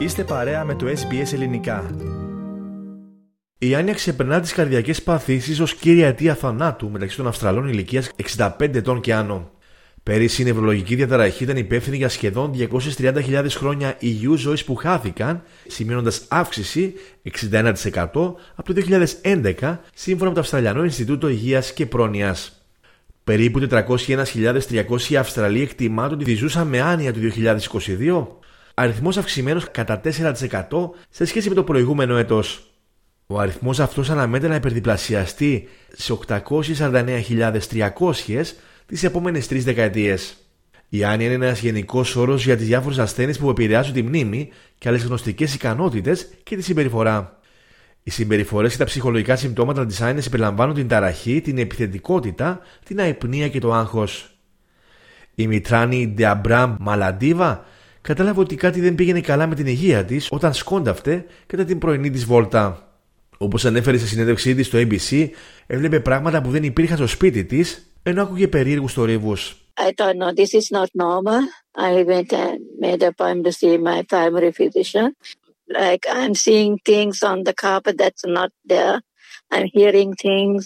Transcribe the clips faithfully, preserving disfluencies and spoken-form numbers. Είστε παρέα με το Ες Μπι Ες Ελληνικά. Η άνοια ξεπερνά τις καρδιακές παθήσεις ως κύρια αιτία θανάτου μεταξύ των Αυστραλών ηλικίας εξήντα πέντε ετών και άνω. Πέρυσι η νευρολογική διαταραχή ήταν υπεύθυνη για σχεδόν διακόσιες τριάντα χιλιάδες χρόνια υγιούς ζωής που χάθηκαν, σημειώνοντας αύξηση εξήντα ένα τοις εκατό από το δύο χιλιάδες έντεκα, σύμφωνα με το Αυστραλιανό Ινστιτούτο Υγείας και Πρόνοιας. Περίπου τετρακόσιοι εννέα χιλιάδες τριακόσιοι Αυστραλοί εκτιμάται ότι ζούσαν με άνοια το δύο χιλιάδες είκοσι δύο, αριθμός αυξημένος κατά τέσσερα τοις εκατό σε σχέση με το προηγούμενο έτος. Ο αριθμός αυτός αναμένεται να υπερδιπλασιαστεί σε οκτακόσιες σαράντα εννέα χιλιάδες τριακόσιες τις επόμενες τρεις δεκαετίες. Η άνοια είναι ένας γενικός όρος για τις διάφορες ασθένειες που επηρεάζουν τη μνήμη και άλλες γνωστικές ικανότητες και τη συμπεριφορά. Οι συμπεριφορές και τα ψυχολογικά συμπτώματα της άνοιας περιλαμβάνουν την ταραχή, την επιθετικότητα, την αϊπνία και το άγχος. Η Μητράνη Ντεαμπραμ Μαλαντίβα κατάλαβε ότι κάτι δεν πήγαινε καλά με την υγεία της όταν σκόνταφτε κατά την πρωινή της βόλτα. Όπως ανέφερε σε συνέντευξή της στο έι μπι σι, έβλεπε πράγματα που δεν υπήρχαν στο σπίτι της, ενώ άκουγε περίεργους θορύβους. I thought, no, this is not normal. I went and made a point to see my primary physician. Like I'm seeing things on the carpet that's not there. I'm hearing things.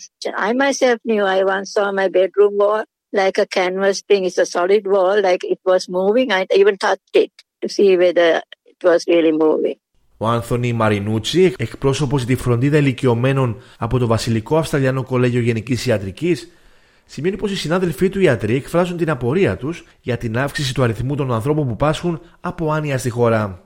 I myself knew I once saw my bedroom wall like a canvas thing. It's a solid wall, like it was moving. I even touched it to see whether it was really moving. Ο Άνθονι Μαρινούτσι, εκπρόσωπος τη φροντίδα ηλικιωμένων από το Βασιλικό Αυστραλιανό Κολέγιο Γενικής Ιατρικής, σημαίνει πως οι συνάδελφοί του ιατροί εκφράζουν την απορία τους για την αύξηση του αριθμού των ανθρώπων που πάσχουν από άνοια στη χώρα.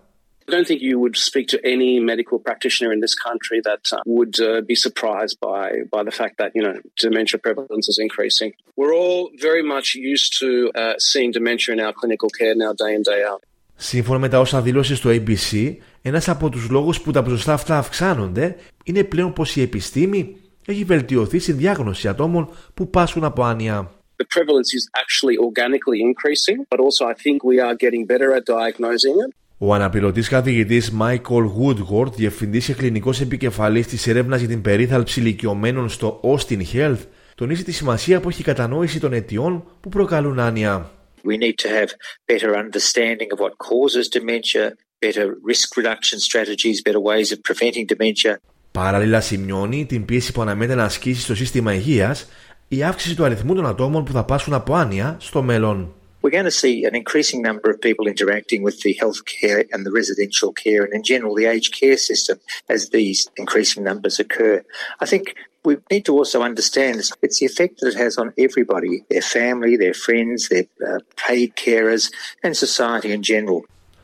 I don't think you would speak to any medical practitioner in this country that uh, would uh, be surprised by by the fact that, you know, dementia prevalence is increasing. We're all very much used to uh, seeing dementia in our clinical care now day in day out. Σύμφωνα με τα όσα δήλωσε στο έι μπι σι, ένας από τους λόγους που τα ποσοστά αυτά αυξάνονται είναι πλέον πως η επιστήμη έχει βελτιωθεί στη διάγνωση ατόμων που πάσχουν από άνοια. The prevalence is actually organically increasing, but also I think we are getting better at diagnosing it. Ο αναπληρωτής καθηγητής Michael Woodward, διευθυντής και κλινικός επικεφαλής της έρευνας για την περίθαλψη ηλικιωμένων στο Austin Health, τονίζει τη σημασία που έχει η κατανόηση των αιτιών που προκαλούν άνοια. We need to have better understanding of what causes dementia, better risk reduction strategies, better ways of preventing dementia. Παράλληλα, σημειώνει την πίεση που αναμένεται να ασκήσει στο σύστημα υγείας η αύξηση του αριθμού των ατόμων που θα πάσχουν από άνοια στο μέλλον. We're going to see an increasing number of people interacting with the healthcare and the residential care and in general the aged care system as these increasing numbers occur. I think we need to also understand it's the effect that it has on everybody, their family, their friends, their uh, paid carers and society in general.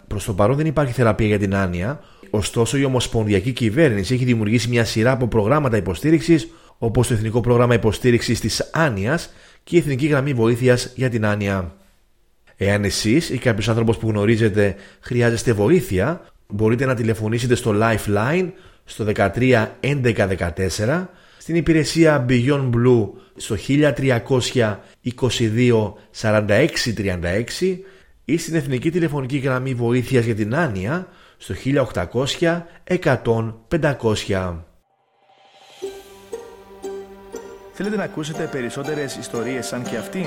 Προς το παρόν δεν υπάρχει θεραπεία για την άνοια, ωστόσο η Ομοσπονδιακή Κυβέρνηση έχει δημιουργήσει μια σειρά από προγράμματα υποστήριξης όπως το Εθνικό Πρόγραμμα Υποστήριξης της Άνοιας και η Εθνική Γραμμή Βοήθειας για την Άνοια. Εάν εσείς ή κάποιος άνθρωπος που γνωρίζετε χρειάζεστε βοήθεια, μπορείτε να τηλεφωνήσετε στο Lifeline στο δεκατρία έντεκα δεκατέσσερα, στην υπηρεσία Beyond Blue στο χίλια τριακόσια είκοσι δύο σαράντα έξι τριάντα έξι ή στην Εθνική Τηλεφωνική Γραμμή Βοήθειας για την Άνοια στο χίλια οκτακόσια εκατό πεντακόσια. Θέλετε να ακούσετε περισσότερες ιστορίες σαν και αυτήν?